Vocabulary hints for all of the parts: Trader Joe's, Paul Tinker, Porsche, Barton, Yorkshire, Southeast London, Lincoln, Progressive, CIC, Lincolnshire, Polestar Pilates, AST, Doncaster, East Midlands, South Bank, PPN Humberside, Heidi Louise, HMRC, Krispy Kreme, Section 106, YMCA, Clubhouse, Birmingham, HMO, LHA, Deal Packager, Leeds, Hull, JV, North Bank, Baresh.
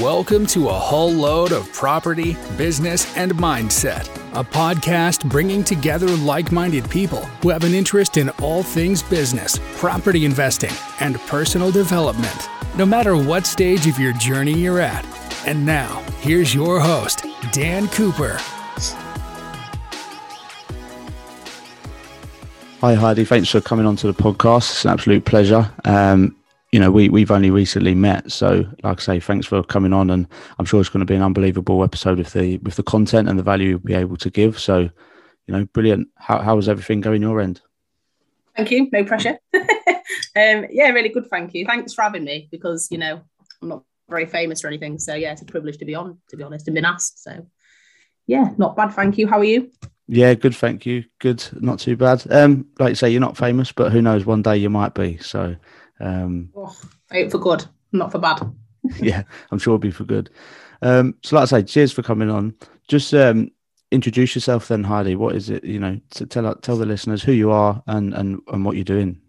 Welcome to A Whole Load of Property, Business, and Mindset, a podcast bringing together like-minded people who have an interest in all things business, property investing, and personal development, no matter what stage of your journey you're at. And now, here's your host, Dan Cooper. Hi, Heidi. Thanks for coming onto the podcast. It's an absolute pleasure. We've only recently met, so like I say, thanks for coming on, and I'm sure it's going to be an unbelievable episode with the content and the value you'll be able to give. So, brilliant. How was everything going your end? Thank you. No pressure. Really good. Thank you. Thanks for having me, because I'm not very famous or anything, so yeah, it's a privilege to be on. To be honest, and been asked. So yeah, not bad. Thank you. How are you? Yeah, good. Thank you. Good. Not too bad. Like you say, you're not famous, but who knows? One day you might be. So. I hope for good, not for bad. Yeah, I'm sure it'll be for good. So like I say, cheers for coming on. Just introduce yourself then, Heidi. What is it, tell the listeners who you are and what you're doing.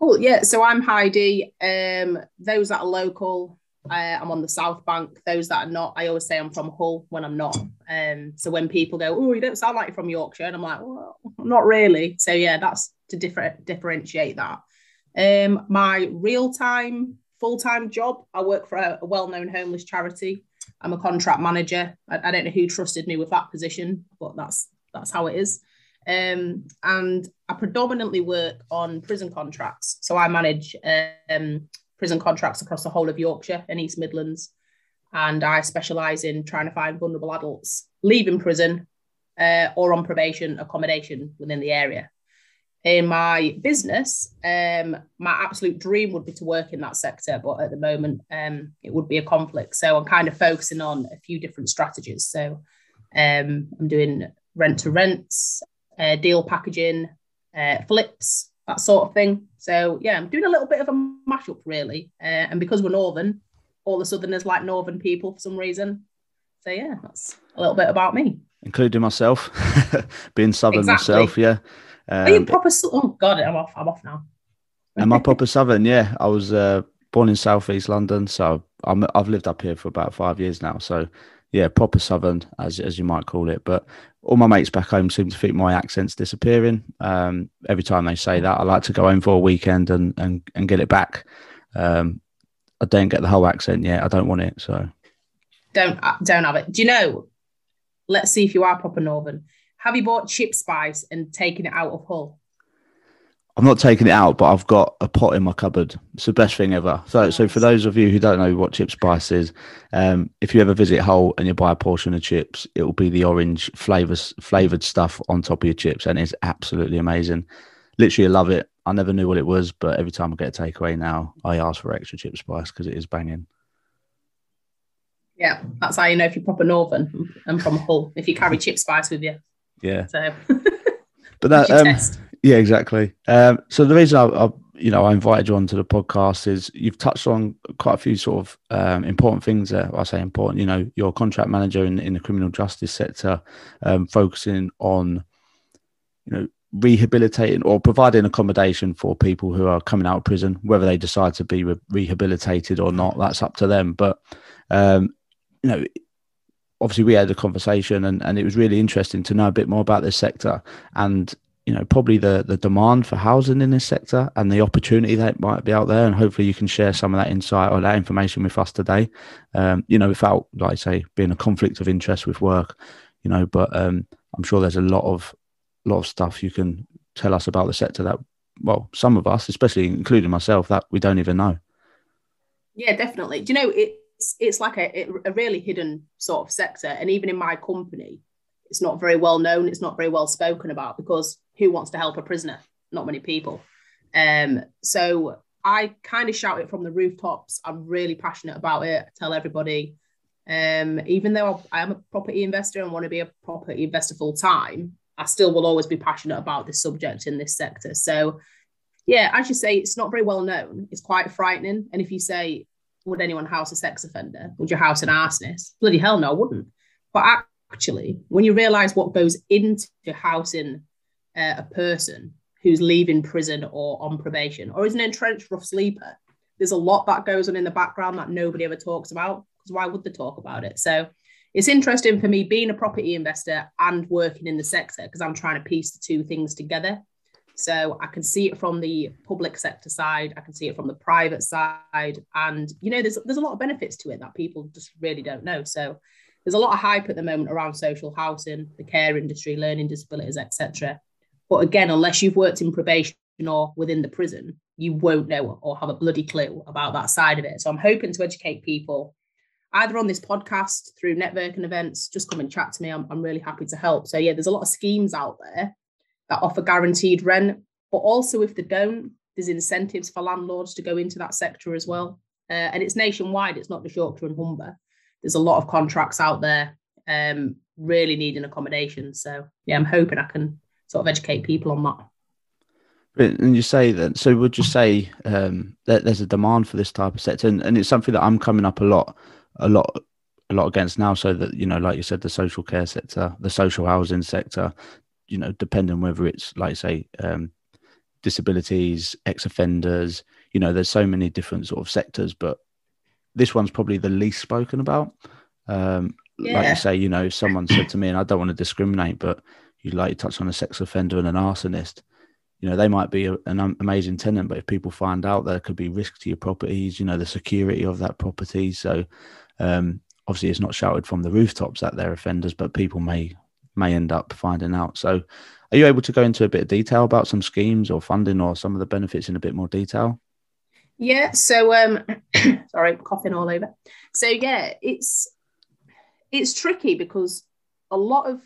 Cool, yeah. So I'm Heidi. Those that are local, I'm on the South Bank. Those that are not, I always say I'm from Hull when I'm not. So when people go, oh, you don't sound like you're from Yorkshire, and I'm like, well, not really. So yeah, that's to differentiate that. My real-time, full-time job, I work for a well-known homeless charity. I'm a contract manager. I don't know who trusted me with that position, but that's how it is. And I predominantly work on prison contracts. So I manage prison contracts across the whole of Yorkshire and East Midlands. And I specialise in trying to find vulnerable adults leaving prison or on probation accommodation within the area. In my business, my absolute dream would be to work in that sector, but at the moment, it would be a conflict. So I'm kind of focusing on a few different strategies. So I'm doing rent-to-rents, deal packaging, flips, that sort of thing. So yeah, I'm doing a little bit of a mashup, really. And because we're Northern, all the Southerners like Northern people for some reason. So yeah, that's a little bit about me. Including myself, being Southern exactly. Myself, yeah. Are you proper? Oh God, I'm off now. Am I proper Southern? Yeah, I was born in Southeast London, so I've lived up here for about 5 years now. So, yeah, proper Southern, as you might call it. But all my mates back home seem to think my accent's disappearing. Every time they say that, I like to go home for a weekend and get it back. I don't get the whole accent yet. I don't want it, so don't have it. Do you know? Let's see if you are proper Northern. Have you bought chip spice and taken it out of Hull? I'm not taking it out, but I've got a pot in my cupboard. It's the best thing ever. So, nice. So for those of you who don't know what chip spice is, if you ever visit Hull and you buy a portion of chips, it will be the orange flavoured stuff on top of your chips, and it's absolutely amazing. Literally, I love it. I never knew what it was, but every time I get a takeaway now, I ask for extra chip spice because it is banging. Yeah, that's how you know if you're proper Northern and from Hull, if you carry chip spice with you. Yeah, so. But that yeah, exactly. So the reason I invited you onto the podcast is you've touched on quite a few sort of important things there. I say important, your contract manager in the criminal justice sector, focusing on rehabilitating or providing accommodation for people who are coming out of prison, whether they decide to be rehabilitated or not. That's up to them. But Obviously, we had a conversation and it was really interesting to know a bit more about this sector and, probably the demand for housing in this sector and the opportunity that might be out there. And hopefully you can share some of that insight or that information with us today, without, like I say, being a conflict of interest with work, but I'm sure there's a lot of stuff you can tell us about the sector that, well, some of us, especially including myself, that we don't even know. Yeah, definitely. Do you know, it's like a really hidden sort of sector, and even in my company it's not very well known, it's not very well spoken about, because who wants to help a prisoner? Not many people. So I kind of shout it from the rooftops. I'm really passionate about it. I tell everybody, even though I am a property investor and want to be a property investor full time, I still will always be passionate about this subject in this sector. So yeah, as you say, it's not very well known, it's quite frightening. And if you say, would anyone house a sex offender? Would you house an arsonist? Bloody hell no, I wouldn't. But actually, when you realise what goes into housing a person who's leaving prison or on probation or is an entrenched rough sleeper, there's a lot that goes on in the background that nobody ever talks about, because why would they talk about it? So it's interesting for me being a property investor and working in the sector, because I'm trying to piece the two things together. So I can see it from the public sector side, I can see it from the private side, and you know, there's a lot of benefits to it that people just really don't know. So there's a lot of hype at the moment around social housing, the care industry, learning disabilities, etc. But again, unless you've worked in probation or within the prison, you won't know or have a bloody clue about that side of it. So I'm hoping to educate people either on this podcast, through networking events, just come and chat to me. I'm really happy to help. So yeah, there's a lot of schemes out there that offer guaranteed rent, but also if they don't, there's incentives for landlords to go into that sector as well. And it's nationwide, it's not just Yorkshire and Humber. There's a lot of contracts out there really needing accommodation. So yeah, I'm hoping I can sort of educate people on that. And you say that, so would you say that there's a demand for this type of sector? And it's something that I'm coming up a lot against now. So that, you know, like you said, the social care sector, the social housing sector, you know, depending whether it's, like you say, disabilities, ex-offenders, you know, there's so many different sort of sectors, but this one's probably the least spoken about. Like you say, you know, if someone said to me, and I don't want to discriminate, but you like to touch on a sex offender and an arsonist, you know, they might be an amazing tenant, but if people find out, there could be risk to your properties, you know, the security of that property. So obviously it's not shouted from the rooftops that they're offenders, but people may end up finding out. So are you able to go into a bit of detail about some schemes or funding or some of the benefits in a bit more detail? Yeah. So, sorry, coughing all over. So yeah, it's tricky because a lot of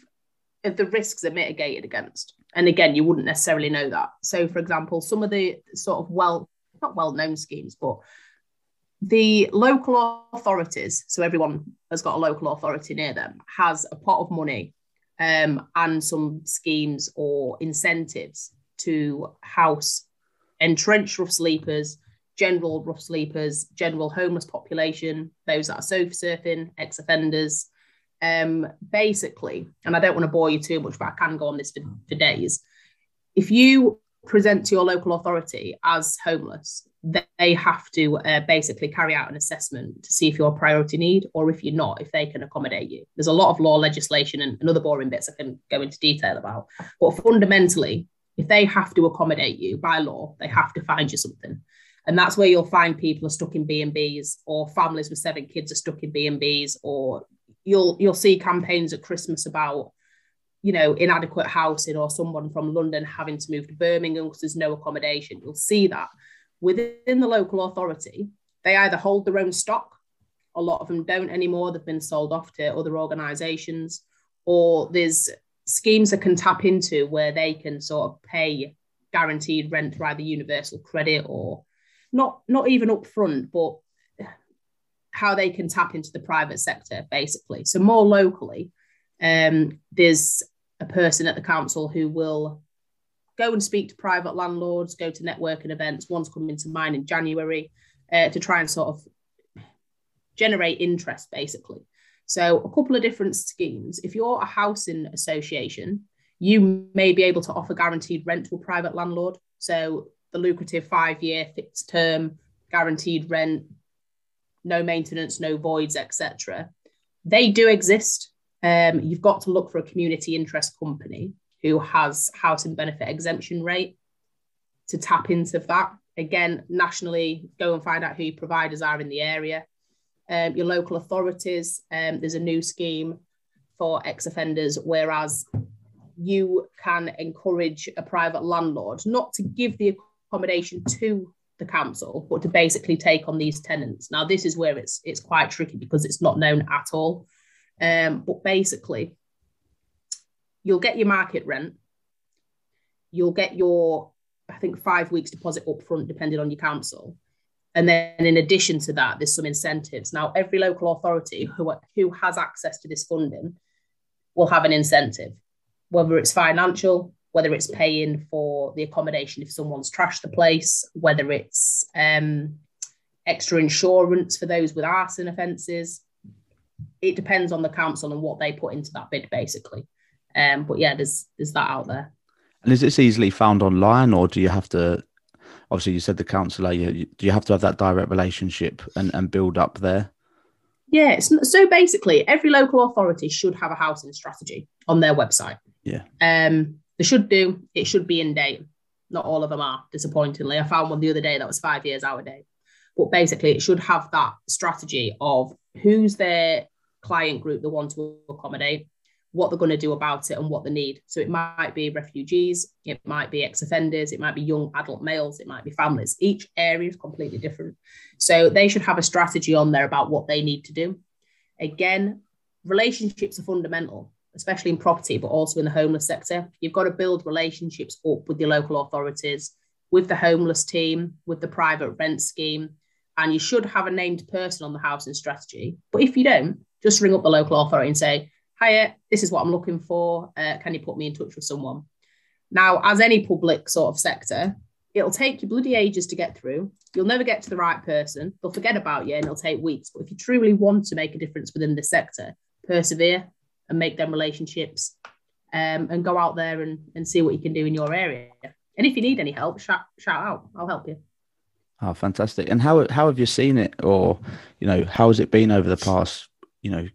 the risks are mitigated against. And again, you wouldn't necessarily know that. So, for example, some of the sort of not well-known schemes, but the local authorities, so everyone has got a local authority near them, has a pot of money and some schemes or incentives to house entrenched rough sleepers, general homeless population, those that are sofa surfing, ex-offenders, basically, and I don't want to bore you too much, but I can go on this for days. If you present to your local authority as homeless, they have to basically carry out an assessment to see if you're a priority need, or if you're not, if they can accommodate you. There's a lot of law, legislation and other boring bits I can go into detail about. But fundamentally, if they have to accommodate you by law, they have to find you something. And that's where you'll find people are stuck in B&Bs, or families with 7 kids are stuck in B&Bs, or you'll see campaigns at Christmas about, you know, inadequate housing, or someone from London having to move to Birmingham because there's no accommodation. You'll see that within the local authority. They either hold their own stock, a lot of them don't anymore, they've been sold off to other organisations, or there's schemes that can tap into where they can sort of pay guaranteed rent through either universal credit or not even upfront, but how they can tap into the private sector, basically. So more locally, there's a person at the council who will go and speak to private landlords, go to networking events. One's coming to mine in January to try and sort of generate interest, basically. So a couple of different schemes. If you're a housing association, you may be able to offer guaranteed rent to a private landlord. So the lucrative 5-year fixed term, guaranteed rent, no maintenance, no voids, etc. They do exist. You've got to look for a community interest company who has housing benefit exemption rate to tap into that. Again, nationally, go and find out who your providers are in the area. Your local authorities, there's a new scheme for ex-offenders, whereas you can encourage a private landlord not to give the accommodation to the council, but to basically take on these tenants. Now, this is where it's quite tricky because it's not known at all. But basically, you'll get your market rent. You'll get your, I think, 5 weeks deposit up front, depending on your council. And then in addition to that, there's some incentives. Now, every local authority who has access to this funding will have an incentive, whether it's financial, whether it's paying for the accommodation if someone's trashed the place, whether it's extra insurance for those with arson offences. It depends on the council and what they put into that bid, basically. But yeah, there's that out there. And is this easily found online, or do you have to... obviously you said the counsellor, do you have to have that direct relationship and build up there? Yes. Yeah, so basically every local authority should have a housing strategy on their website. Yeah. They should do. It should be in date. Not all of them are, disappointingly. I found one the other day that was 5 years out of date. But basically it should have that strategy of who's their client group they want to accommodate, what they're going to do about it and what they need. So it might be refugees, it might be ex-offenders, it might be young adult males, it might be families. Each area is completely different. So they should have a strategy on there about what they need to do. Again, relationships are fundamental, especially in property, but also in the homeless sector. You've got to build relationships up with your local authorities, with the homeless team, with the private rent scheme, and you should have a named person on the housing strategy. But if you don't, just ring up the local authority and say, hiya, this is what I'm looking for. Can you put me in touch with someone? Now, as any public sort of sector, it'll take you bloody ages to get through. You'll never get to the right person. They'll forget about you and it'll take weeks. But if you truly want to make a difference within the sector, persevere and make them relationships and go out there and see what you can do in your area. And if you need any help, shout out. I'll help you. Oh, fantastic. And how have you seen it? Or, you know, how has it been over the past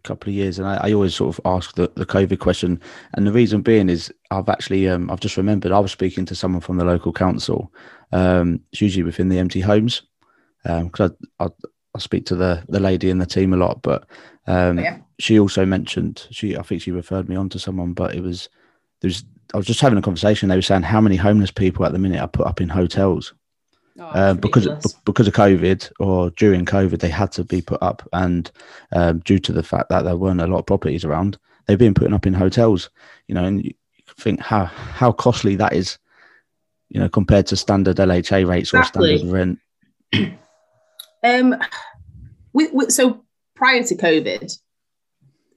couple of years? And I always sort of ask the COVID question. And the reason being is I've actually, I've just remembered I was speaking to someone from the local council. It's usually within the empty homes. Cause I speak to the lady and the team a lot, but she also mentioned, I think she referred me on to someone, but it was, I was just having a conversation. They were saying how many homeless people at the minute are put up in hotels. Because of COVID or during COVID, they had to be put up, and due to the fact that there weren't a lot of properties around, they've been putting up in hotels. You know, and you think how costly that is, you know, compared to standard LHA rates or standard rent. So prior to COVID,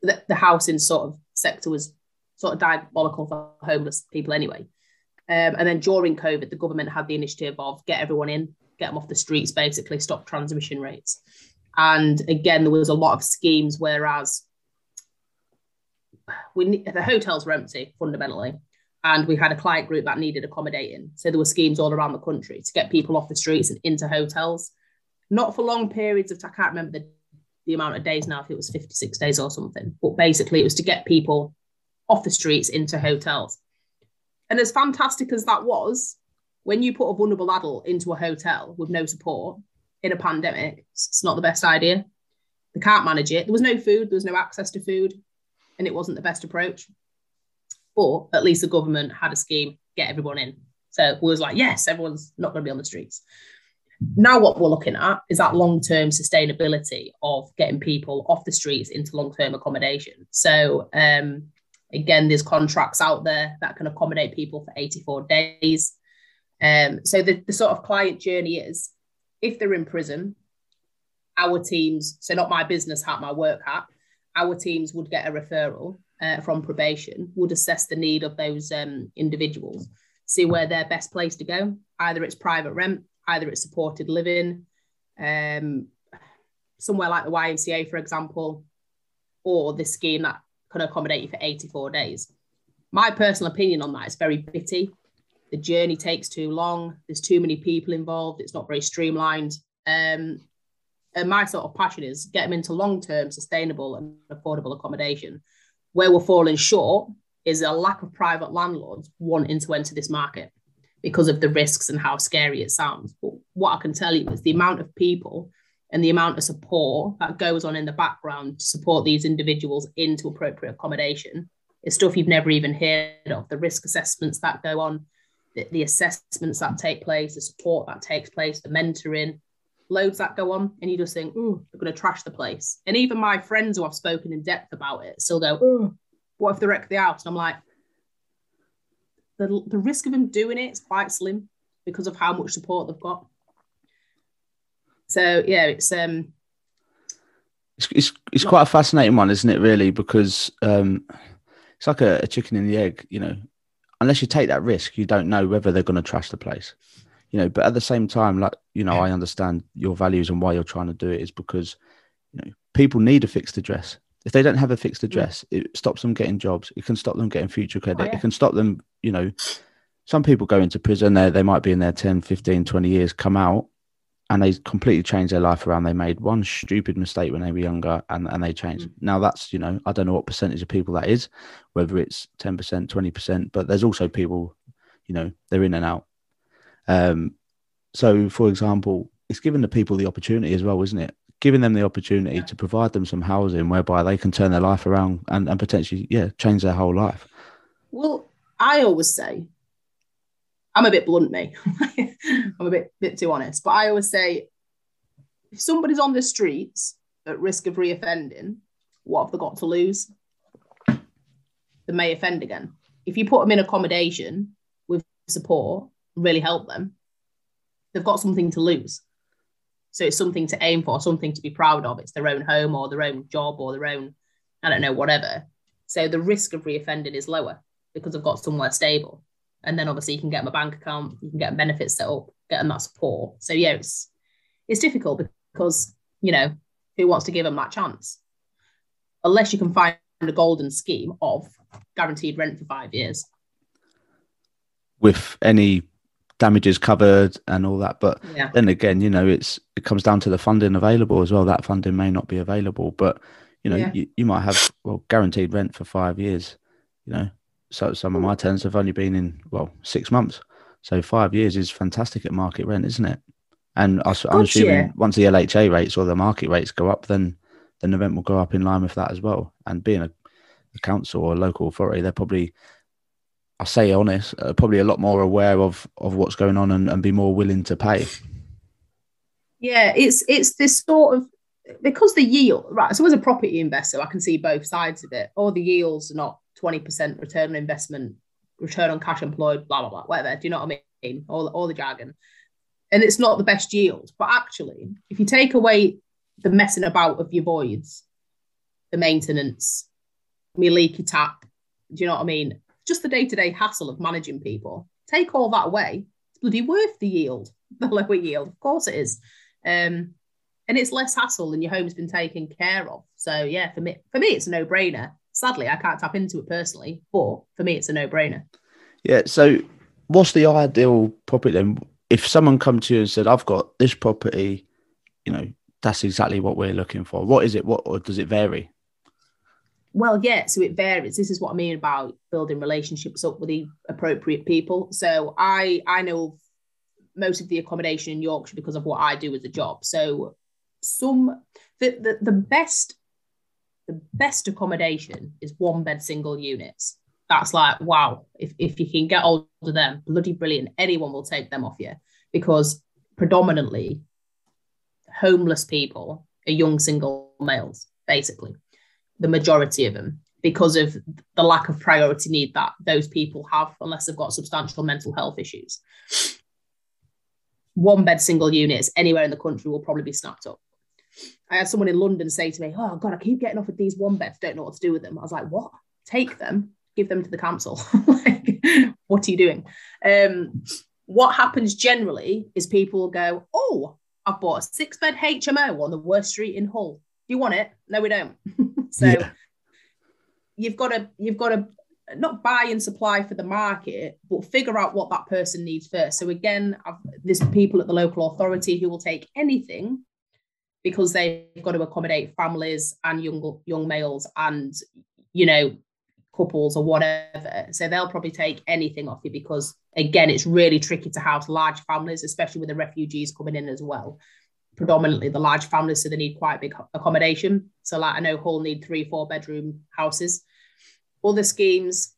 the housing sort of sector was sort of diabolical for homeless people anyway. And then during COVID, the government had the initiative of get everyone in, get them off the streets, basically stop transmission rates. And again, there was a lot of schemes, whereas the hotels were empty fundamentally. And we had a client group that needed accommodating. So there were schemes all around the country to get people off the streets and into hotels. Not for long periods of time. I can't remember the amount of days now, if it was 56 days or something. But basically, it was to get people off the streets into hotels. And as fantastic as that was, when you put a vulnerable adult into a hotel with no support in a pandemic, it's not the best idea. They can't manage it. There was no food, there was no access to food, and it wasn't the best approach. But at least the government had a scheme, get everyone in. So we was like, yes, everyone's not going to be on the streets. Now what we're looking at is that long-term sustainability of getting people off the streets into long-term accommodation. So, again, there's contracts out there that can accommodate people for 84 days. So the sort of client journey is, if they're in prison, our teams, so not my business hat, my work hat, our teams would get a referral from probation, would assess the need of those individuals, see where they're best placed to go. Either it's private rent, either it's supported living, somewhere like the YMCA, for example, or this scheme that can accommodate you for 84 days. My personal opinion on that is very bitty. The journey takes too long. There's too many people involved. It's not very streamlined. And my sort of passion is get them into long-term, sustainable and affordable accommodation. Where we're falling short is a lack of private landlords wanting to enter this market because of the risks and how scary it sounds. But what I can tell you is the amount of people and the amount of support that goes on in the background to support these individuals into appropriate accommodation is stuff you've never even heard of. The risk assessments that go on, the assessments that take place, the support that takes place, the mentoring, loads that go on. And you just think, ooh, they're going to trash the place. And even my friends who I've spoken in depth about it still go, ooh, what if they wreck the house? And I'm like, the risk of them doing it is quite slim because of how much support they've got. So yeah, it's quite a fascinating one, isn't it? Really, because it's like a chicken and the egg. You know, unless you take that risk, you don't know whether they're going to trash the place. You know, but at the same time, like I understand your values and why you're trying to do it is because people need a fixed address. If they don't have a fixed address, it stops them getting jobs. It can stop them getting future credit. It can stop them, some people go into prison, they might be in there 10, 15, 20 years, come out, and they completely change their life around. They made one stupid mistake when they were younger, and they changed. Now that's, I don't know what percentage of people that is, whether it's 10%, 20%, but there's also people, they're in and out. So for example, it's giving the people the opportunity as well, isn't it? Giving them the opportunity to provide them some housing whereby they can turn their life around and potentially, change their whole life. Well, I always say, I'm a bit blunt, mate. I'm a bit too honest. But I always say, if somebody's on the streets at risk of reoffending, what have they got to lose? They may offend again. If you put them in accommodation with support, really help them, they've got something to lose. So it's something to aim for, something to be proud of. It's their own home or their own job or their own, I don't know, whatever. So the risk of reoffending is lower because they've got somewhere stable. And then obviously you can get them a bank account, you can get them benefits set up, get them that support. So yeah, it's difficult because, who wants to give them that chance? Unless you can find a golden scheme of guaranteed rent for 5 years. With any damages covered and all that. But then again, it comes down to the funding available as well. That funding may not be available, but, you might have guaranteed rent for 5 years, So some of my tenants have only been in, 6 months. So 5 years is fantastic at market rent, isn't it? And I'm assuming once the LHA rates or the market rates go up, then the rent will go up in line with that as well. And being a council or a local authority, they're probably, I say honest, probably a lot more aware of what's going on and be more willing to pay. Yeah, it's this sort of, because the yield, right, so as a property investor, I can see both sides of it. Or the yield's not 20% return on investment, return on cash employed, blah, blah, blah, whatever. Do you know what I mean? All the jargon. And it's not the best yield. But actually, if you take away the messing about of your voids, the maintenance, my leaky tap, do you know what I mean? Just the day-to-day hassle of managing people. Take all that away. It's bloody worth the yield, the lower yield. Of course it is. And it's less hassle and your home's been taken care of. So, yeah, for me, it's a no-brainer. Sadly, I can't tap into it personally, but for me, it's a no-brainer. Yeah, so what's the ideal property then? If someone come to you and said, I've got this property, that's exactly what we're looking for. What is it? Or does it vary? Well, yeah, so it varies. This is what I mean about building relationships up with the appropriate people. So I know most of the accommodation in Yorkshire because of what I do as a job. So the best accommodation is one bed single units. That's like, wow, if you can get hold of them, bloody brilliant. Anyone will take them off you because predominantly homeless people are young single males, basically, the majority of them, because of the lack of priority need that those people have unless they've got substantial mental health issues. One bed single units anywhere in the country will probably be snapped up. I had someone in London say to me, oh God, I keep getting offered these one beds, don't know what to do with them. I was like, what? Take them, give them to the council. What are you doing? What happens generally is people will go, oh, I've bought a 6-bed HMO on the worst street in Hull. Do you want it? No, we don't. So yeah. You've got to not buy and supply for the market, but figure out what that person needs first. So again, there's people at the local authority who will take anything because they've got to accommodate families and young males and, couples or whatever. So they'll probably take anything off you because, again, it's really tricky to house large families, especially with the refugees coming in as well. Predominantly the large families, so they need quite big accommodation. So like I know Hull need 3-4 bedroom houses. Other schemes,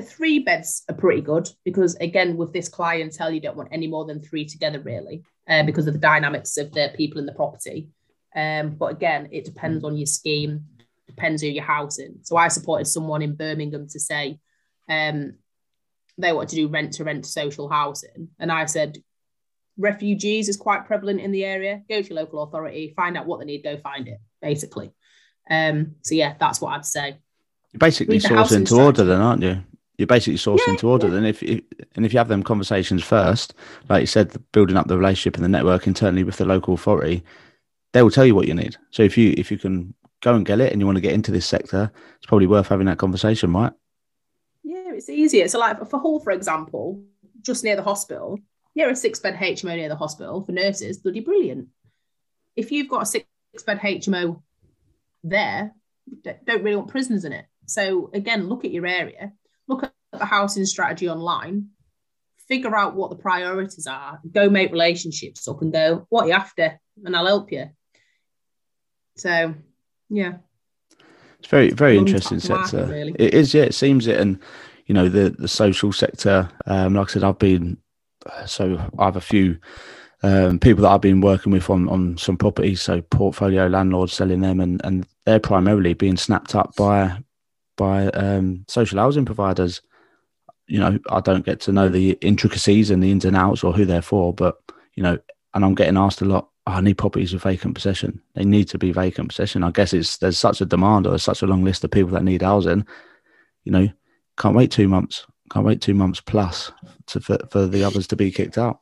3 beds are pretty good because, again, with this clientele, you don't want any more than 3 together, really. Because of the dynamics of the people in the property. But again, it depends on your scheme, depends who you're housing. So I supported someone in Birmingham to say they want to do rent-to-rent social housing. And I said, refugees is quite prevalent in the area. Go to your local authority, find out what they need, go find it, basically. So yeah, that's what I'd say. You're basically sourcing to order then, aren't you? You're basically sourcing to order. Yeah. And if you have them conversations first, like you said, building up the relationship and the network internally with the local authority, they will tell you what you need. So if you can go and get it and you want to get into this sector, it's probably worth having that conversation, right? Yeah, it's easier. So like for Hull, for example, just near the hospital, yeah, a 6-bed HMO near the hospital for nurses, bloody brilliant. If you've got a 6-bed HMO there, don't really want prisoners in it. So again, look at your area, look at the housing strategy online, figure out what the priorities are, go make relationships up and go, what are you after? And I'll help you. So, yeah. It's very, very interesting sector. Market, really. It is, yeah, it seems it. And, you know, the social sector, like I said, I have a few people that I've been working with on some properties, so portfolio landlords selling them, and they're primarily being snapped up by social housing providers. You know, I don't get to know the intricacies and the ins and outs or who they're for, but, you know, and I'm getting asked a lot, I need properties with vacant possession. They need to be vacant possession. I guess there's such a demand, or such a long list of people that need housing. You know, can't wait 2 months. Can't wait 2 months plus for the others to be kicked out.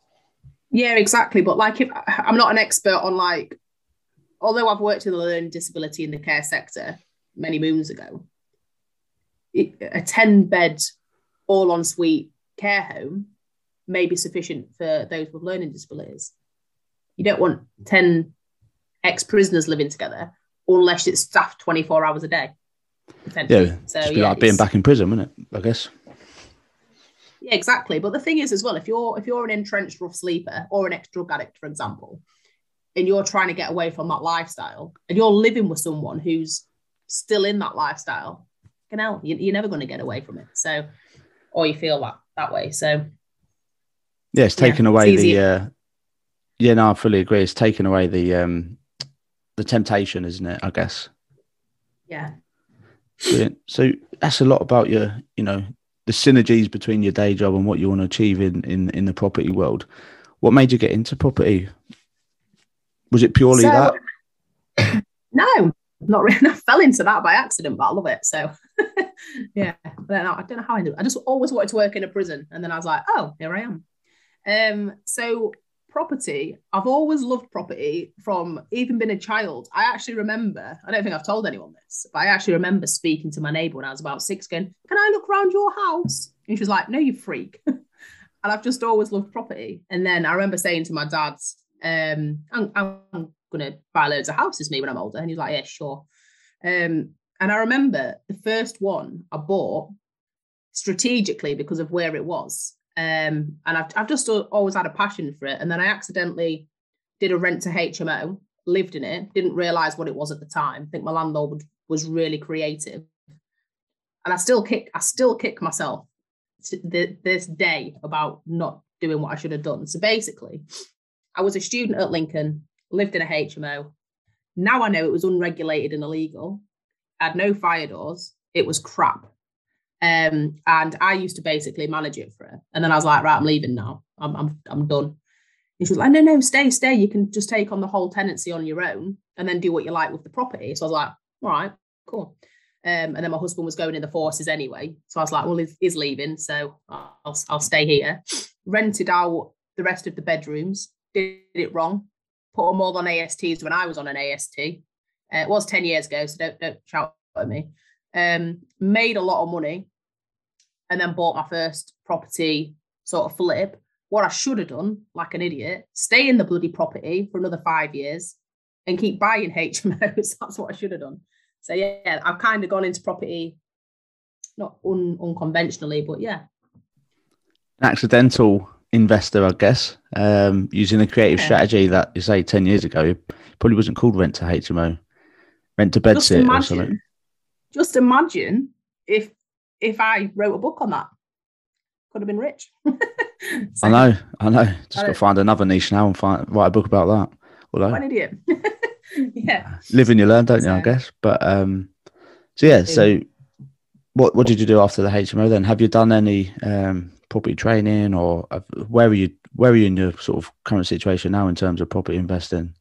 Yeah, exactly. But like, if I'm not an expert on, like, although I've worked in the learning disability and the care sector many moons ago, a 10-bed all en suite care home may be sufficient for those with learning disabilities. You don't want 10 ex-prisoners living together unless it's staffed 24 hours a day. Yeah, so it'd be like being back in prison, wouldn't it? I guess. Yeah, exactly. But the thing is, as well, if you're an entrenched rough sleeper or an ex-drug addict, for example, and you're trying to get away from that lifestyle, and you're living with someone who's still in that lifestyle, you know, you're never going to get away from it. So, or you feel that way. So, yeah, it's taken away the. Yeah, no, I fully agree. It's taken away the temptation, isn't it? I guess. Yeah. Brilliant. So that's a lot about your, you know, the synergies between your day job and what you want to achieve in the property world. What made you get into property? Was it purely that? No, not really. I fell into that by accident, but I love it. So yeah, I don't know how I did it. I just always wanted to work in a prison, and then I was like, oh, here I am. So property, I've always loved property from even being a child. I actually remember, I don't think I've told anyone this, but I actually remember speaking to my neighbour when I was about 6 going, can I look around your house? And she was like, no, you freak. And I've just always loved property. And then I remember saying to my dad, I'm going to buy loads of houses me when I'm older. And he was like, yeah, sure. And I remember the first one I bought strategically because of where it was. And I've just always had a passion for it. And then I accidentally did a rent to HMO, lived in it, didn't realise what it was at the time. I think my landlord was really creative, and I still kick myself to this day about not doing what I should have done. So basically, I was a student at Lincoln, lived in a HMO. Now I know it was unregulated and illegal. I had no fire doors. It was crap. And I used to basically manage it for her. And then I was like, right, I'm leaving now. I'm done. And she was like, no, stay. You can just take on the whole tenancy on your own and then do what you like with the property. So I was like, all right, cool. And then my husband was going in the forces anyway. So I was like, well, he's leaving, so I'll stay here. Rented out the rest of the bedrooms, did it wrong, put them all on ASTs when I was on an AST. It was 10 years ago, so don't shout at me. Made a lot of money. And then bought my first property sort of flip. What I should have done, like an idiot, stay in the bloody property for another 5 years and keep buying HMOs. That's what I should have done. So yeah, I've kind of gone into property, not unconventionally, but yeah. An accidental investor, I guess, using a creative strategy that, you say, 10 years ago, probably wasn't called rent to HMO, rent to bed sit or something. Just imagine if I wrote a book on that, could have been rich. So, I know. Just got to find another niche now and write a book about that. Although, what an idiot. Yeah. Live and you learn, don't you, I guess. But so what did you do after the HMO then? Have you done any property training, or where are you in your sort of current situation now in terms of property investing?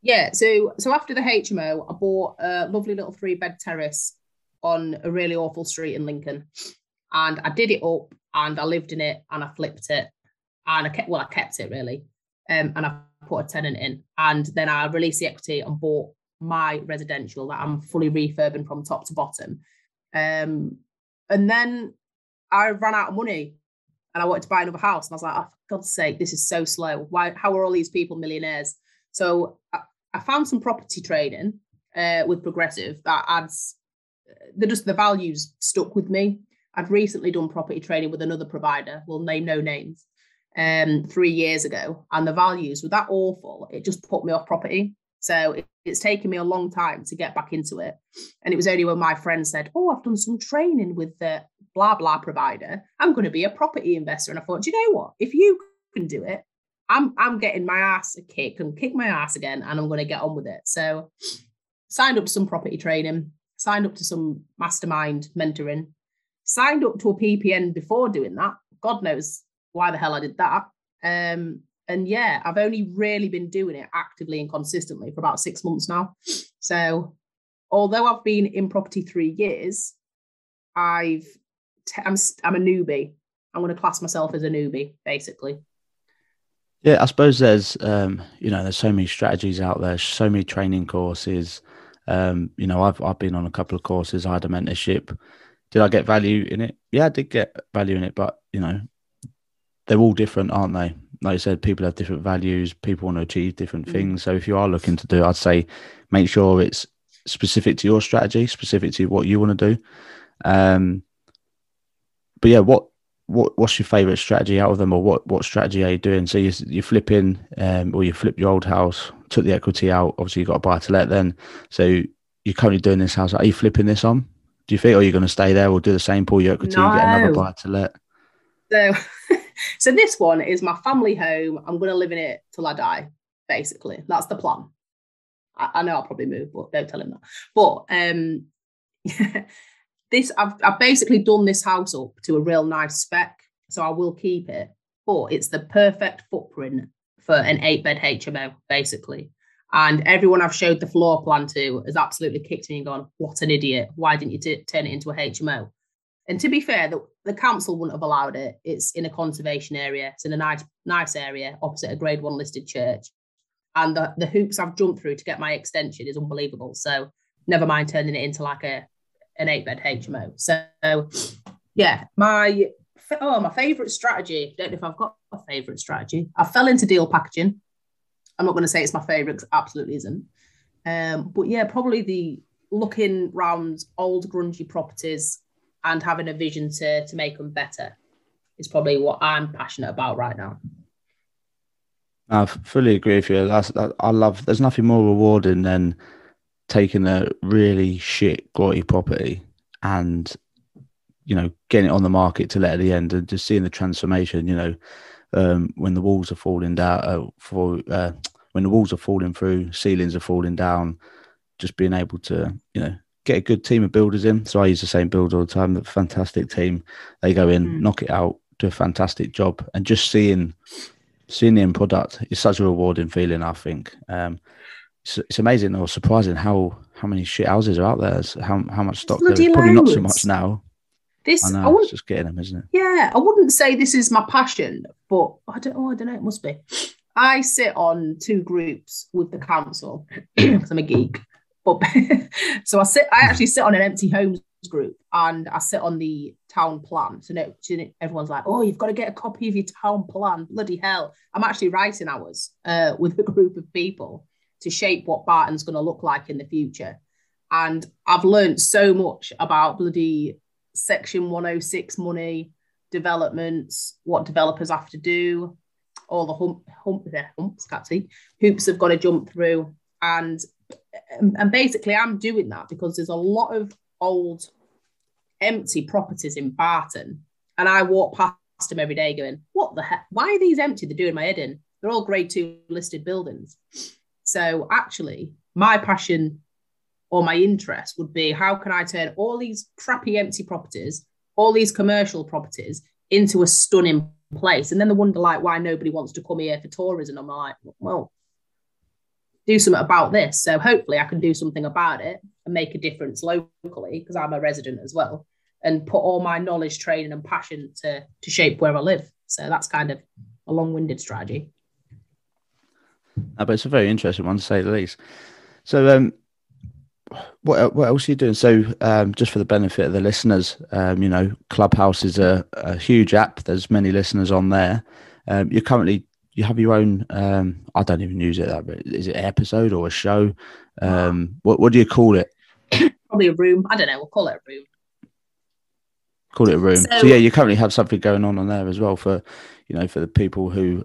Yeah, so after the HMO, I bought a lovely little 3-bed terrace on a really awful street in Lincoln, and I did it up, and I lived in it, and I flipped it, and I kept it really, and I put a tenant in, and then I released the equity and bought my residential that I'm fully refurbing from top to bottom, And then I ran out of money and I wanted to buy another house. And I was like, oh, for God's sake, this is so slow. Why? How are all these people millionaires? So I found some property trading with Progressive that adds, the values stuck with me. I'd recently done property trading with another provider, we'll name no names, 3 years ago. And the values were that awful. It just put me off property. So it's taken me a long time to get back into it. And it was only when my friend said, oh, I've done some training with the blah, blah provider. I'm going to be a property investor. And I thought, do you know what? If you can do it, I'm getting my ass a kick and kick my ass again, and I'm going to get on with it. So signed up to some property training, signed up to some mastermind mentoring, signed up to a PPN before doing that. God knows why the hell I did that. And yeah, I've only really been doing it actively and consistently for about 6 months now. So although I've been in property 3 years, I'm a newbie. I'm going to class myself as a newbie, basically. Yeah, I suppose there's, there's so many strategies out there, so many training courses. I've been on a couple of courses. I had a mentorship. Did I get value in it? Yeah, I did get value in it, but, they're all different, aren't they? Like you said, people have different values. People want to achieve different things. So if you are looking to do, I'd say make sure it's specific to your strategy, specific to what you want to do. But yeah, what's your favourite strategy out of them, or what strategy are you doing? So you're flipping, or you flipped your old house, took the equity out. Obviously, you got a buy to let then. So you're currently doing this house. Are you flipping this on? Do you think, or are you going to stay there or do the same, pull your equity, no, and get another buy to let? So this one is my family home. I'm going to live in it till I die, basically. That's the plan. I know I'll probably move, but don't tell him that. But I've basically done this house up to a real nice spec, so I will keep it. But it's the perfect footprint for an 8-bed HMO, basically. And everyone I've showed the floor plan to has absolutely kicked me and gone, what an idiot. Why didn't you turn it into a HMO? And to be fair, the council wouldn't have allowed it. It's in a conservation area. It's in a nice area opposite a grade 1 listed church. And the hoops I've jumped through to get my extension is unbelievable. So never mind turning it into like an 8-bed HMO. So yeah, my favourite strategy. Don't know if I've got a favourite strategy. I fell into deal packaging. I'm not going to say it's my favourite because it absolutely isn't. But yeah, probably the looking round old grungy properties and having a vision to make them better is probably what I'm passionate about right now. I fully agree with you. There's nothing more rewarding than taking a really shit quality property and, getting it on the market to let at the end and just seeing the transformation, when the walls are falling down, when the walls are falling through, ceilings are falling down, just being able to, get a good team of builders in. So I use the same builder all the time, the fantastic team. They go in, knock it out, do a fantastic job. And just seeing the end product is such a rewarding feeling, I think. It's amazing or surprising how many shit houses are out there, how much stock there is. Probably not so much now. It's just getting them, isn't it? Yeah, I wouldn't say this is my passion, but I don't know, it must be. I sit on two groups with the council because I'm a geek. So I actually sit on an empty homes group, and I sit on the town plan. So no, everyone's like, oh, you've got to get a copy of your town plan. Bloody hell. I'm actually writing hours with a group of people to shape what Barton's going to look like in the future. And I've learned so much about bloody Section 106 money, developments, what developers have to do, all the hoops have got to jump through. And basically I'm doing that because there's a lot of old empty properties in Barton, and I walk past them every day going, what the heck, why are these empty? They're doing my head in. They're all grade 2 listed buildings. So actually my passion or my interest would be, how can I turn all these crappy empty properties, all these commercial properties, into a stunning place? And then they wonder like why nobody wants to come here for tourism. I'm like, well, do something about this. So hopefully I can do something about it and make a difference locally, because I'm a resident as well, and put all my knowledge, training and passion to shape where I live. So that's kind of a long-winded strategy. But it's a very interesting one, to say the least. So what else are you doing? So just for the benefit of the listeners, you know, Clubhouse is a huge app. There's many listeners on there. You're currently, you have your own, I don't even use it that bit. Is it an episode or a show? What do you call it? Probably a room. I don't know. We'll call it a room. Call it a room. So yeah, you currently have something going on there as well for, you know, for the people who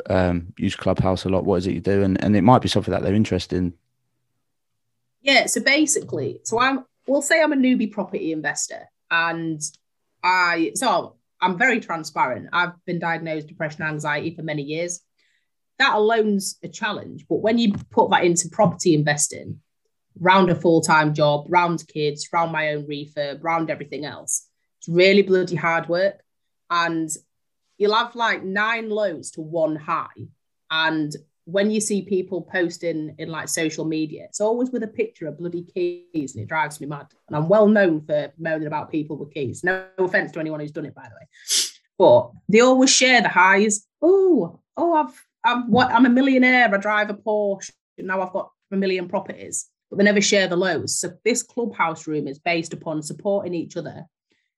use Clubhouse a lot. What is it you do? And it might be something that they're interested in. Yeah. So basically, we'll say I'm a newbie property investor, and I'm very transparent. I've been diagnosed with depression and anxiety for many years. That alone's a challenge, but when you put that into property investing, round a full-time job, round kids, round my own refurb, round everything else, it's really bloody hard work. And you'll have like 9 lows to 1 high. And when you see people posting in like social media, it's always with a picture of bloody keys, and it drives me mad. And I'm well known for moaning about people with keys. No offense to anyone who's done it, by the way. But they always share the highs. I'm a millionaire, I drive a Porsche, and now I've got a million properties, but they never share the lows. So this Clubhouse room is based upon supporting each other.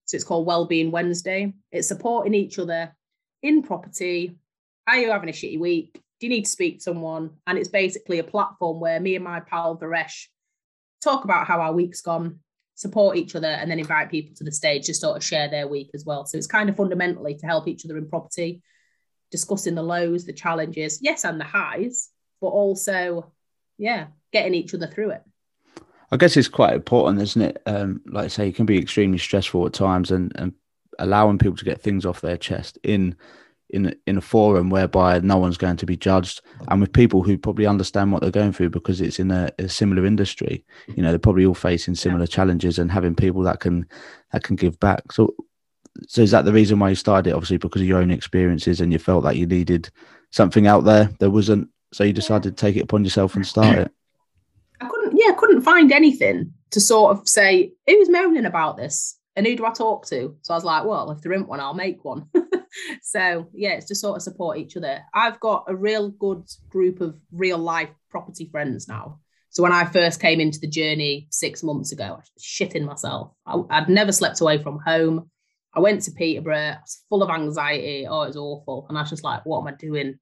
So it's called Wellbeing Wednesday. It's supporting each other in property. Are you having a shitty week? Do you need to speak to someone? And it's basically a platform where me and my pal Baresh talk about how our week's gone, support each other, and then invite people to the stage to sort of share their week as well. So it's kind of fundamentally to help each other in property, discussing the lows, the challenges, yes, and the highs, but also, yeah, getting each other through it. I guess it's quite important, isn't it? Like I say, it can be extremely stressful at times, and allowing people to get things off their chest in a forum whereby no one's going to be judged, and with people who probably understand what they're going through because it's in a similar industry. You know, they're probably all facing similar challenges, and having people that can give back. So is that the reason why you started it? Obviously because of your own experiences and you felt that you needed something out there wasn't, so you decided to take it upon yourself and start it. I couldn't find anything to sort of say, who's moaning about this and who do I talk to? So I was like, well, if there isn't one, I'll make one. So yeah, it's just sort of support each other. I've got a real good group of real life property friends now. So when I first came into the journey 6 months ago, I was shitting myself. I'd never slept away from home. I went to Peterborough, I was full of anxiety. Oh, it was awful. And I was just like, what am I doing?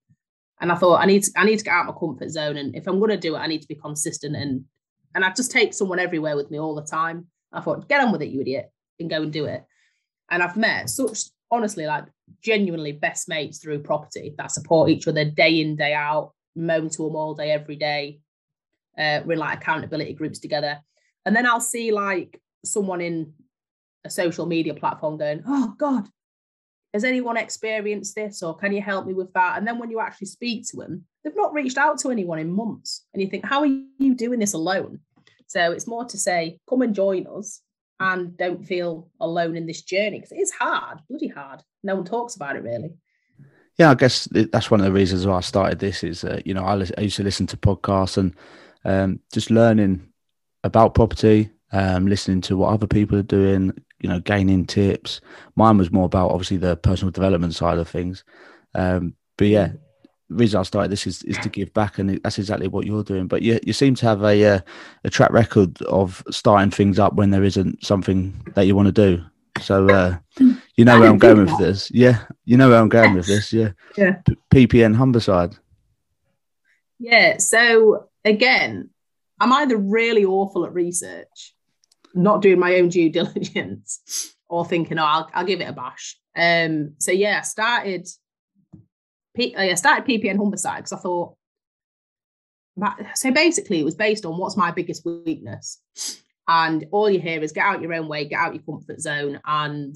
And I thought, I need to get out of my comfort zone. And if I'm going to do it, I need to be consistent. And I just take someone everywhere with me all the time. I thought, get on with it, you idiot, and go and do it. And I've met such, honestly, like genuinely best mates through property that support each other day in, day out, moan to them all day, every day. We're in like accountability groups together. And then I'll see like someone in a social media platform going, oh God, has anyone experienced this, or can you help me with that? And then when you actually speak to them, they've not reached out to anyone in months. And you think, how are you doing this alone? So it's more to say, come and join us and don't feel alone in this journey, because it is hard, bloody hard. No one talks about it really. Yeah, I guess that's one of the reasons why I started this is, you know, I used to listen to podcasts and just learning about property, listening to what other people are doing, you know, gaining tips. Mine was more about obviously the personal development side of things. But yeah, the reason I started this is to give back, and that's exactly what you're doing. But you seem to have a track record of starting things up when there isn't something that you want to do. So you know where I'm going with this. Yeah, you know where I'm going with this. Yeah. Yeah. PPN Humberside. Yeah. So again, I'm either really awful at research, not doing my own due diligence, or thinking, oh, I'll give it a bash. So yeah, I started PPN Humberside because I thought, so basically it was based on what's my biggest weakness. And all you hear is get out your own way, get out your comfort zone, and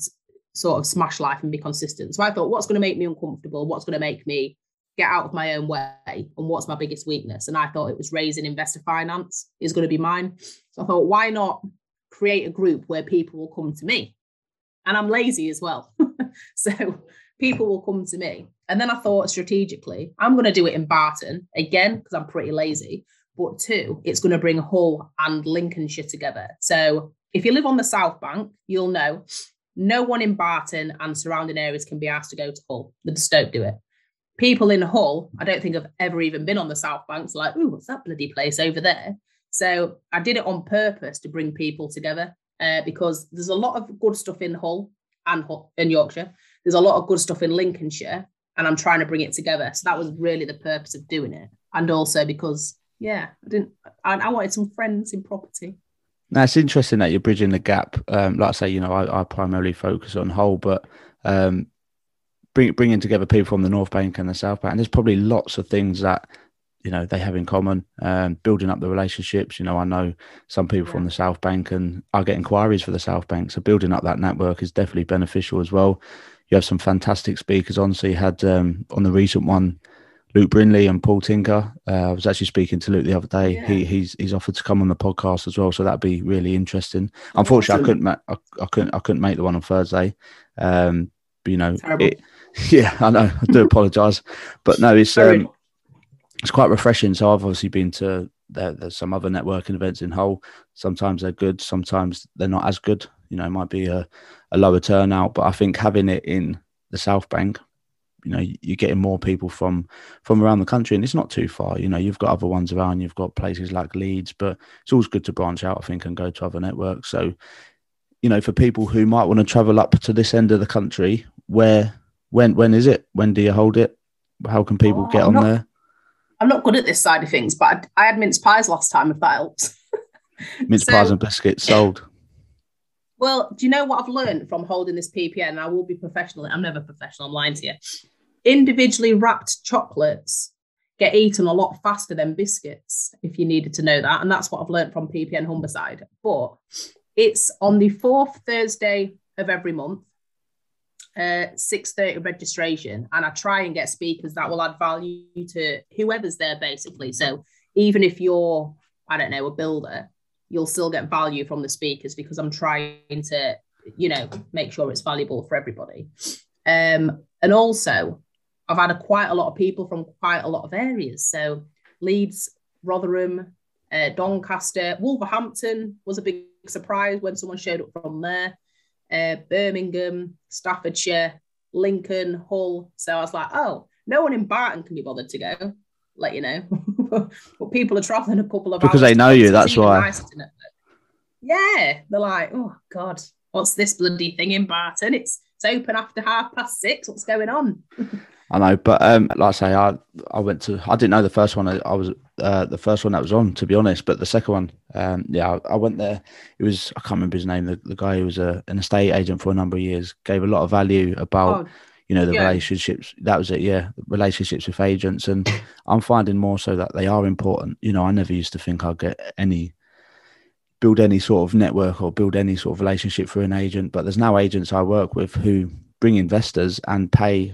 sort of smash life and be consistent. So I thought, what's going to make me uncomfortable? What's going to make me get out of my own way, and what's my biggest weakness? And I thought it was raising investor finance is going to be mine. So I thought, why not create a group where people will come to me? And I'm lazy as well. So people will come to me. And then I thought strategically, I'm going to do it in Barton again, because I'm pretty lazy. But 2, it's going to bring Hull and Lincolnshire together. So if you live on the South Bank, you'll know no one in Barton and surrounding areas can be asked to go to Hull. They just don't do it. People in Hull, I don't think I've ever even been on the South Bank. It's like, ooh, what's that bloody place over there? So I did it on purpose to bring people together because there's a lot of good stuff in Hull and in Yorkshire. There's a lot of good stuff in Lincolnshire, and I'm trying to bring it together. So that was really the purpose of doing it. And also because, yeah, I wanted some friends in property. Now, it's interesting that you're bridging the gap. Like I say, you know, I primarily focus on Hull, but bringing together people from the North Bank and the South Bank, and there's probably lots of things that, you know, they have in common, building up the relationships. You know, I know some people from the South Bank and I get inquiries for the South Bank. So building up that network is definitely beneficial as well. You have some fantastic speakers on. So you had on the recent one, Luke Brindley and Paul Tinker. I was actually speaking to Luke the other day. Yeah. He's offered to come on the podcast as well, so that'd be really interesting. Unfortunately, I couldn't make the one on Thursday. But, you know, I know. I do apologise, but no, it's quite refreshing. So I've obviously been to there's some other networking events in Hull. Sometimes they're good, sometimes they're not as good. You know, it might be a lower turnout, but I think having it in the South Bank, you know, you're getting more people from around the country, and it's not too far. You know, you've got other ones around, you've got places like Leeds, but it's always good to branch out, I think, and go to other networks. So, you know, for people who might want to travel up to this end of the country, when is it? When do you hold it? How can people get on there? I'm not good at this side of things, but I had mince pies last time, if that helps. Pies and biscuits sold. Well, do you know what I've learned from holding this PPN? And I will be professional. I'm never professional. I'm lying to you. Individually wrapped chocolates get eaten a lot faster than biscuits, if you needed to know that. And that's what I've learned from PPN Humberside. But it's on the fourth Thursday of every month, 6:30 registration. And I try and get speakers that will add value to whoever's there, basically. So even if you're, I don't know, a builder, you'll still get value from the speakers because I'm trying to, you know, make sure it's valuable for everybody. And also, I've had quite a lot of people from quite a lot of areas. So Leeds, Rotherham, Doncaster, Wolverhampton was a big surprise when someone showed up from there. Birmingham, Staffordshire, Lincoln, Hull. So I was like, oh, no one in Barton can be bothered to go, let you know. But people are travelling a couple of hours. Because they know you, that's why. Nice, yeah, they're like, oh, God, what's this bloody thing in Barton? It's open after 6:30. What's going on? I know, but like I say, I went to, I didn't know the first one. I was the first one that was on, to be honest. But the second one, I went there. It was, I can't remember his name. The guy who was an estate agent for a number of years gave a lot of value about, you know, the relationships. That was it. Yeah. Relationships with agents. And I'm finding more so that they are important. You know, I never used to think I'd get build any sort of network or build any sort of relationship through an agent. But there's now agents I work with who bring investors and pay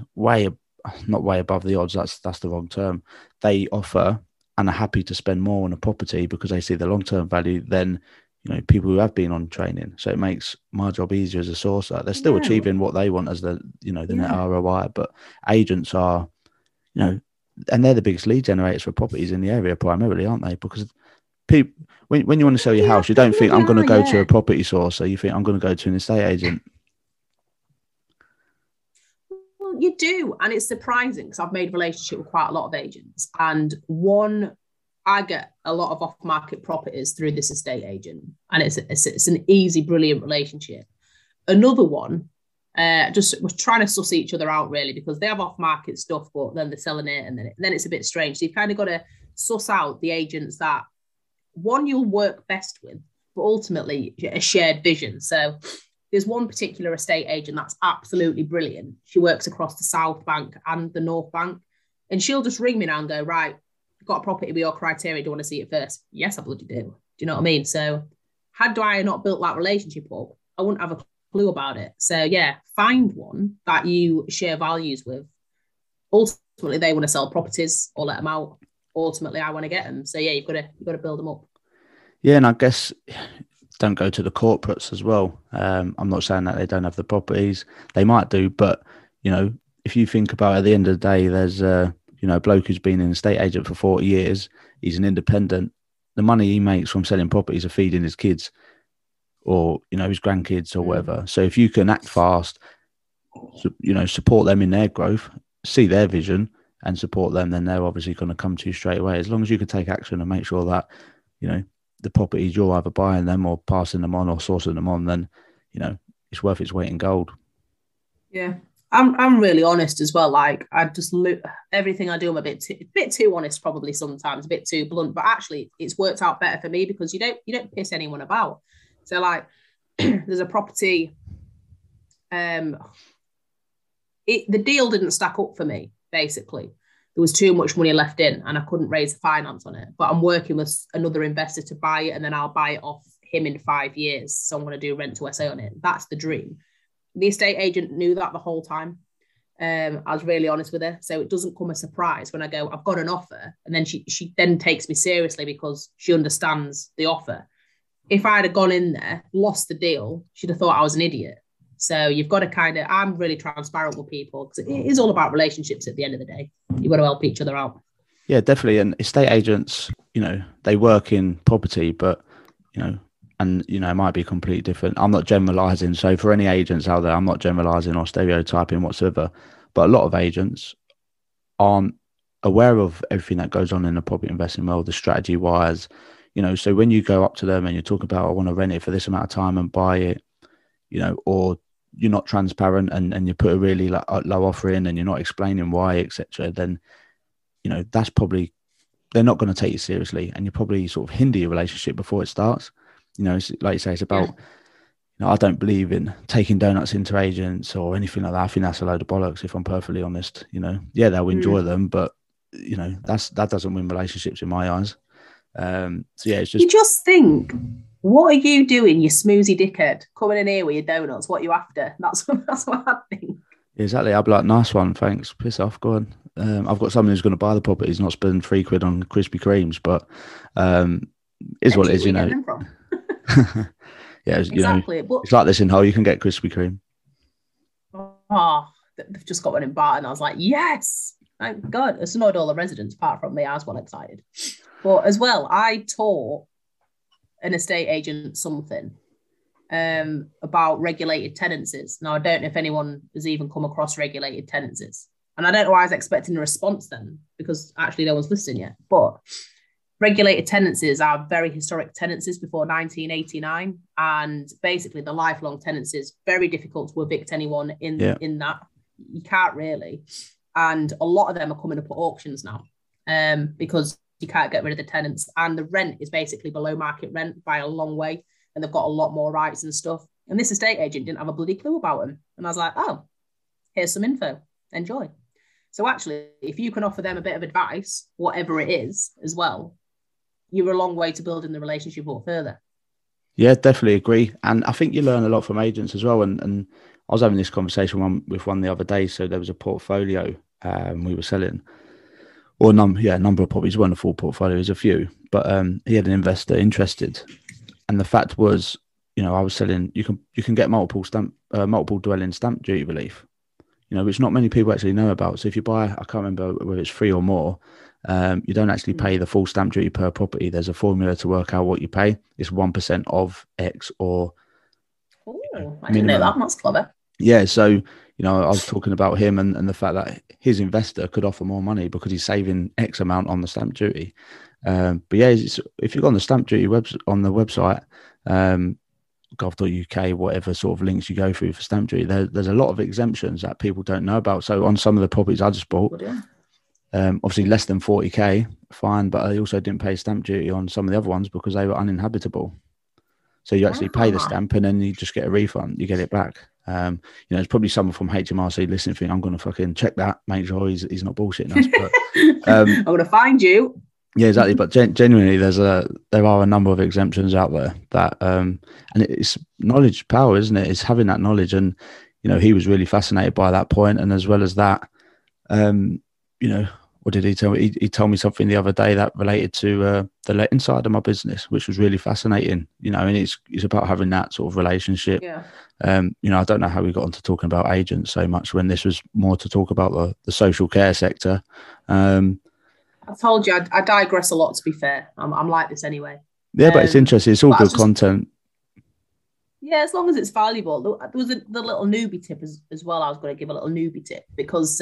not way above the odds. That's the wrong term. They offer and are happy to spend more on a property because they see the long-term value than, you know, people who have been on training. So it makes my job easier as a sourcer. They're still achieving what they want as the net ROI, but agents are, you know, and they're the biggest lead generators for properties in the area primarily, aren't they? Because people, when you want to sell your house, you don't think I'm going to go to a property sourcer. You think I'm going to go to an estate agent. Well, you do. And it's surprising because I've made a relationship with quite a lot of agents. And I get a lot of off-market properties through this estate agent, and it's an easy, brilliant relationship. Another one, just we're trying to suss each other out really, because they have off-market stuff, but then they're selling it, and then it's a bit strange. So you've kind of got to suss out the agents that one you'll work best with, but ultimately a shared vision. So there's one particular estate agent that's absolutely brilliant. She works across the South Bank and the North Bank, and she'll just ring me now and go, right, got a property with your criteria, do you want to see it first? Yes, I bloody do. Do you know what I mean? So had I not built that relationship up, I wouldn't have a clue about it. So yeah, find one that you share values with. Ultimately, they want to sell properties or let them out. Ultimately, I want to get them. So yeah, you've got to build them up. Yeah, and I guess don't go to the corporates as well. I'm not saying that they don't have the properties. They might do, but, you know, if you think about it, at the end of the day, there's you know, a bloke who's been an estate agent for 40 years, he's an independent. The money he makes from selling properties are feeding his kids or, you know, his grandkids or whatever. So if you can act fast, you know, support them in their growth, see their vision and support them, then they're obviously going to come to you straight away. As long as you can take action and make sure that, you know, the properties, you're either buying them or passing them on or sourcing them on, then, you know, it's worth its weight in gold. Yeah. I'm really honest as well. Like, I just look, everything I do, I'm a bit too honest, probably sometimes, a bit too blunt, but actually it's worked out better for me because you don't piss anyone about. So like, there's a property, the deal didn't stack up for me, basically. There was too much money left in and I couldn't raise the finance on it, but I'm working with another investor to buy it and then I'll buy it off him in 5 years. So I'm going to do rent to SA on it. That's the dream. The estate agent knew that the whole time. I was really honest with her. So it doesn't come as a surprise when I go, I've got an offer. And then she then takes me seriously because she understands the offer. If I had gone in there, lost the deal, she'd have thought I was an idiot. So you've got to I'm really transparent with people because it is all about relationships at the end of the day. You've got to help each other out. Yeah, definitely. And estate agents, you know, they work in property, but, you know, and, you know, it might be completely different. I'm not generalizing. So for any agents out there, I'm not generalizing or stereotyping whatsoever. But a lot of agents aren't aware of everything that goes on in the property investing world, the strategy wise, you know. So when you go up to them and you talk about, I want to rent it for this amount of time and buy it, you know, or you're not transparent and you put a really low offer in and you're not explaining why, etc., then, you know, that's probably, they're not going to take you seriously and you probably sort of hinder your relationship before it starts. You know, it's, like you say, it's about, you know, I don't believe in taking donuts into agents or anything like that. I think that's a load of bollocks, if I'm perfectly honest. You know, yeah, they'll enjoy them, but, you know, that doesn't win relationships in my eyes. So yeah, it's just, you just think, what are you doing, you smoothie dickhead? Coming in here with your donuts, what are you after? That's what I think. Exactly. I'd be like, nice one, thanks. Piss off, go on. I've got someone who's going to buy the property. He's not spending £3 on Krispy Kremes, but is what it is, you know. Yeah, exactly. You know, it's like this in Hull. You can get Krispy Kreme. Oh, they've just got one in Barton. I was like, yes, thank God. It's not all the residents, apart from me. I was well excited. But as well, I taught an estate agent something about regulated tenancies. Now, I don't know if anyone has even come across regulated tenancies. And I don't know why I was expecting a response then, because actually no one's listening yet. But regulated tenancies are very historic tenancies before 1989. And basically the lifelong tenancies, very difficult to evict anyone in that. You can't really. And a lot of them are coming up at auctions now because you can't get rid of the tenants, and the rent is basically below market rent by a long way, and they've got a lot more rights and stuff. And this estate agent didn't have a bloody clue about them, and I was like, oh, here's some info, enjoy. So actually, if you can offer them a bit of advice, whatever it is, as well, you're a long way to building the relationship or further. Yeah, definitely agree. And I think you learn a lot from agents as well. And I was having this conversation with one the other day. So there was a portfolio we were selling, or a number of properties, weren't a full portfolio, it was a few, but he had an investor interested. And the fact was, you know, I was selling, you can get multiple dwelling stamp duty relief, you know, which not many people actually know about. So if you buy, I can't remember whether it's 3 or more, you don't actually pay the full stamp duty per property. There's a formula to work out what you pay. It's 1% of X or... Oh, you know, I didn't know that. That's clever. Yeah, so... You know, I was talking about him and the fact that his investor could offer more money because he's saving X amount on the stamp duty. But yeah, if you go on the stamp duty on the website, gov.uk, whatever sort of links you go through for stamp duty, there's a lot of exemptions that people don't know about. So on some of the properties I just bought, obviously less than 40k, fine, but I also didn't pay stamp duty on some of the other ones because they were uninhabitable. So you actually pay the stamp and then you just get a refund, you get it back. You know, it's probably someone from HMRC listening thing. I'm going to fucking check that, make sure he's not bullshitting us. But, I'm going to find you. Yeah, exactly. But genuinely, there are a number of exemptions out there that, and it's knowledge power, isn't it? It's having that knowledge. And, you know, he was really fascinated by that point. And as well as that, you know, what did he tell me? He told me something the other day that related to the letting side of my business, which was really fascinating. You know, and it's about having that sort of relationship. Yeah. You know, I don't know how we got onto talking about agents so much when this was more to talk about the social care sector. I told you, I digress a lot, to be fair. I'm like this anyway. Yeah, but it's interesting. It's all good content. Yeah, as long as it's valuable. There was the little newbie tip as well. I was going to give a little newbie tip because...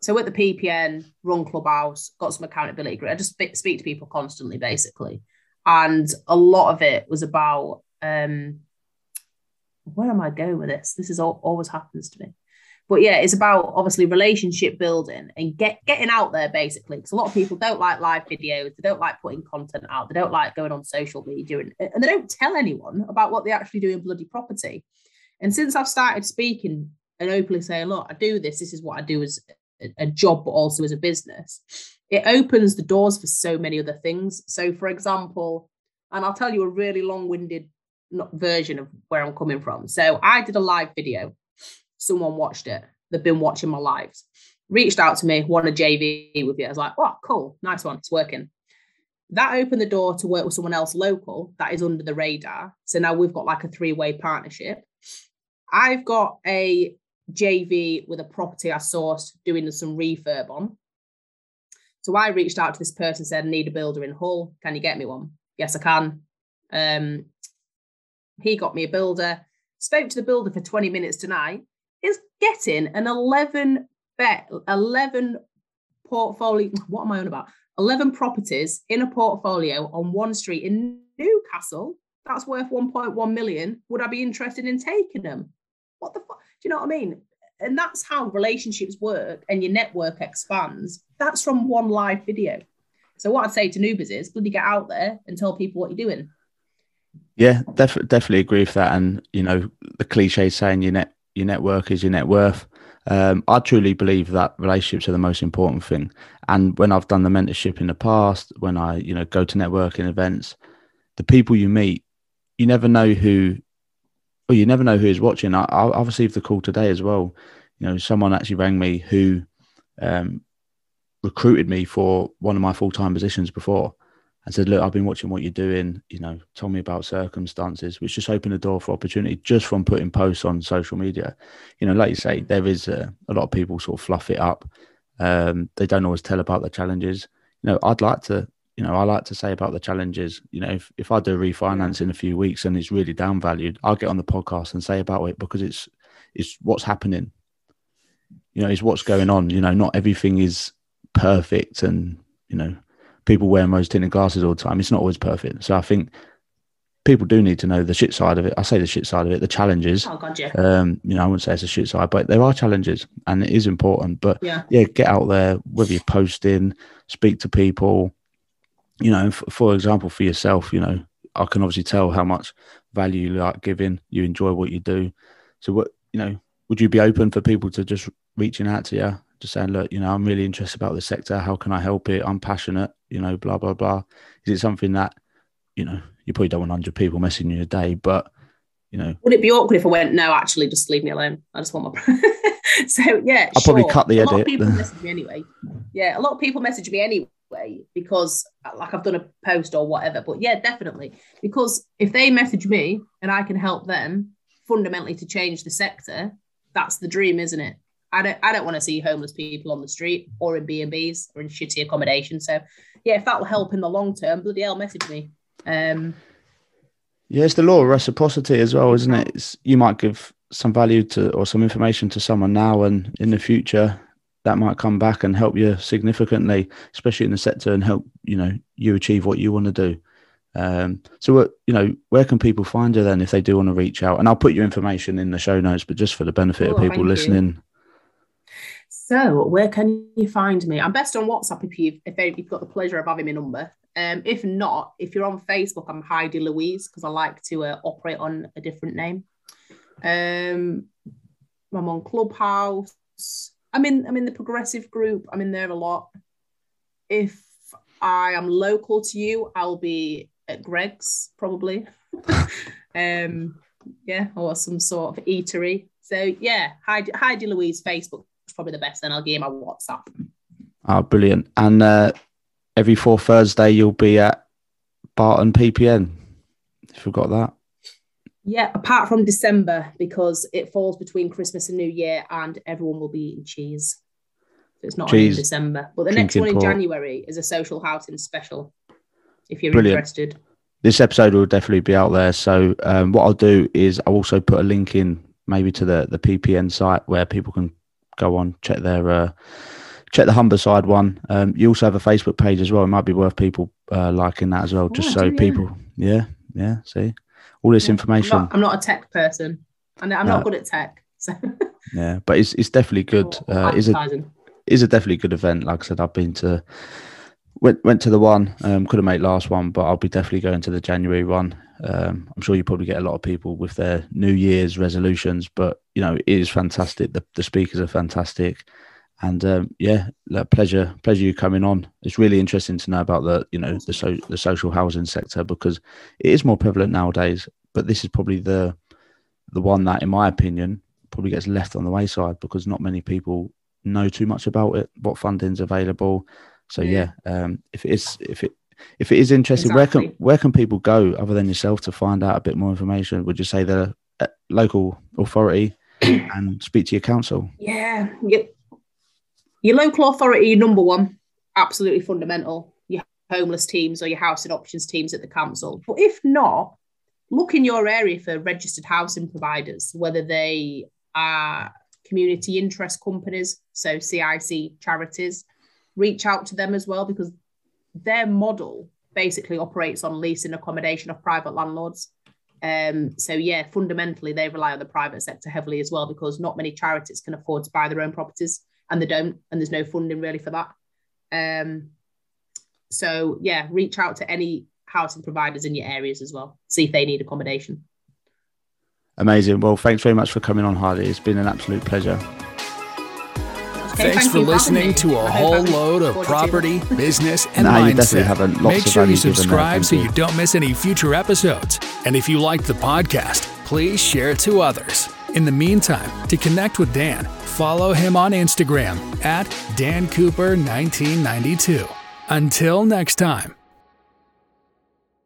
So at the PPN, run Clubhouse, got some accountability group. I just speak to people constantly, basically. And a lot of it was about, where am I going with this? This is all, always happens to me. But yeah, it's about obviously relationship building and getting out there basically. Because a lot of people don't like live videos. They don't like putting content out. They don't like going on social media, and they don't tell anyone about what they actually do in bloody property. And since I've started speaking and openly saying, look, I do this. This is what I do as a job, but also as a business. It opens the doors for so many other things. So for example, and I'll tell you a really long-winded version of where I'm coming from. So I did a live video. Someone watched it. They've been watching my lives. Reached out to me, want a JV with you. I was like, oh, cool. Nice one. It's working. That opened the door to work with someone else local that is under the radar. So now we've got like a three-way partnership. I've got a JV with a property I sourced doing some refurb on. So I reached out to this person, said, I need a builder in Hull. Can you get me one? Yes, I can. He got me a builder. Spoke to the builder for 20 minutes tonight. Is getting an 11 properties in a portfolio on one street in Newcastle that's worth 1.1 million. Would I be interested in taking them? What the fuck? Do you know what I mean? And that's how relationships work and your network expands. That's from one live video. So what I'd say to newbies is bloody get out there and tell people what you're doing. Yeah, definitely agree with that. And, you know, the cliche saying your network is your net worth. I truly believe that relationships are the most important thing. And when I've done the mentorship in the past, when I, you know, go to networking events, the people you meet, you never know who is watching. I received the call today as well. You know, someone actually rang me who recruited me for one of my full-time positions before and said, look, I've been watching what you're doing, you know, tell me about circumstances, which just opened the door for opportunity just from putting posts on social media. You know, like you say, there is a lot of people sort of fluff it up. They don't always tell about the challenges. You know, I like to say about the challenges, you know, if I do refinance in a few weeks and it's really downvalued, I'll get on the podcast and say about it because it's what's happening. You know, it's what's going on. You know, not everything is perfect and, you know, people wear rose tinted glasses all the time. It's not always perfect. So I think people do need to know the shit side of it. I say the shit side of it, the challenges. Oh, God, yeah. You know, I wouldn't say it's a shit side, but there are challenges and it is important. But yeah get out there, whether you're posting, speak to people. You know, for example, for yourself, you know, I can obviously tell how much value you like giving. You enjoy what you do. So, would you be open for people to just reaching out to you, just saying, look, you know, I'm really interested about this sector. How can I help it? I'm passionate, you know, blah, blah, blah. Is it something that, you know, you probably don't want 100 people messaging you a day, but, you know. Would it be awkward if I went, no, actually, just leave me alone. I just want my... So, yeah, I'll probably cut the edit. A lot of people message me anyway. Yeah, a lot of people message me anyway. Because like I've done a post or whatever, but yeah, definitely, because if they message me and I can help them fundamentally to change the sector, that's the dream, isn't it? I don't want to see homeless people on the street or in B&Bs or in shitty accommodation. So yeah, if that will help in the long term, bloody hell, message me. Yeah, it's the law of reciprocity as well, isn't it? You might give some value to or some information to someone now, and in the future that might come back and help you significantly, especially in the sector, and help, you know, you achieve what you want to do. So where can people find you then if they do want to reach out? And I'll put your information in the show notes, but just for the benefit of people listening. So where can you find me? I'm best on WhatsApp if you've got the pleasure of having my number. If not, if you're on Facebook, I'm Heidi Louise, because I like to operate on a different name. I'm on Clubhouse. I'm in the Progressive group. I'm in there a lot. If I am local to you, I'll be at Greg's probably. Or some sort of eatery. So yeah, Heidi Louise Facebook is probably the best. Then I'll give you my WhatsApp. Oh, brilliant! And every fourth Thursday you'll be at Barton PPN. Forgot that. Yeah, apart from December, because it falls between Christmas and New Year and everyone will be eating cheese. So it's not in December. But the next one in January is a social housing special, if you're interested. This episode will definitely be out there. So what I'll do is I'll also put a link in maybe to the PPN site where people can go on, check their check the Humberside one. You also have a Facebook page as well. It might be worth people liking that as well, See all this information. I'm not a tech person, and I'm not good at tech. So yeah, but it's definitely good. Is a definitely good event. Like I said, I've been to. Went to the one, couldn't make last one, but I'll be definitely going to the January one. I'm sure you probably get a lot of people with their New Year's resolutions, but, you know, it is fantastic. The speakers are fantastic. And, pleasure you coming on. It's really interesting to know about the social housing sector, because it is more prevalent nowadays, but this is probably the one that, in my opinion, probably gets left on the wayside because not many people know too much about it, what funding's available. So if it is interesting, exactly. where can people go other than yourself to find out a bit more information? Would you say the local authority and speak to your council? Yeah, your local authority number one, absolutely fundamental. Your homeless teams or your housing options teams at the council. But if not, look in your area for registered housing providers, whether they are community interest companies, so CIC charities. Reach out to them as well, because their model basically operates on leasing accommodation of private landlords. Fundamentally, they rely on the private sector heavily as well, because not many charities can afford to buy their own properties, and they don't, and there's no funding really for that. Reach out to any housing providers in your areas as well. See if they need accommodation. Amazing. Well, thanks very much for coming on, Heidi. It's been an absolute pleasure. Thanks for listening to a whole load of property, business, and mindset. Make sure you subscribe so you don't miss any future episodes. And if you liked the podcast, please share it to others. In the meantime, to connect with Dan, follow him on Instagram @DanCooper1992. Until next time.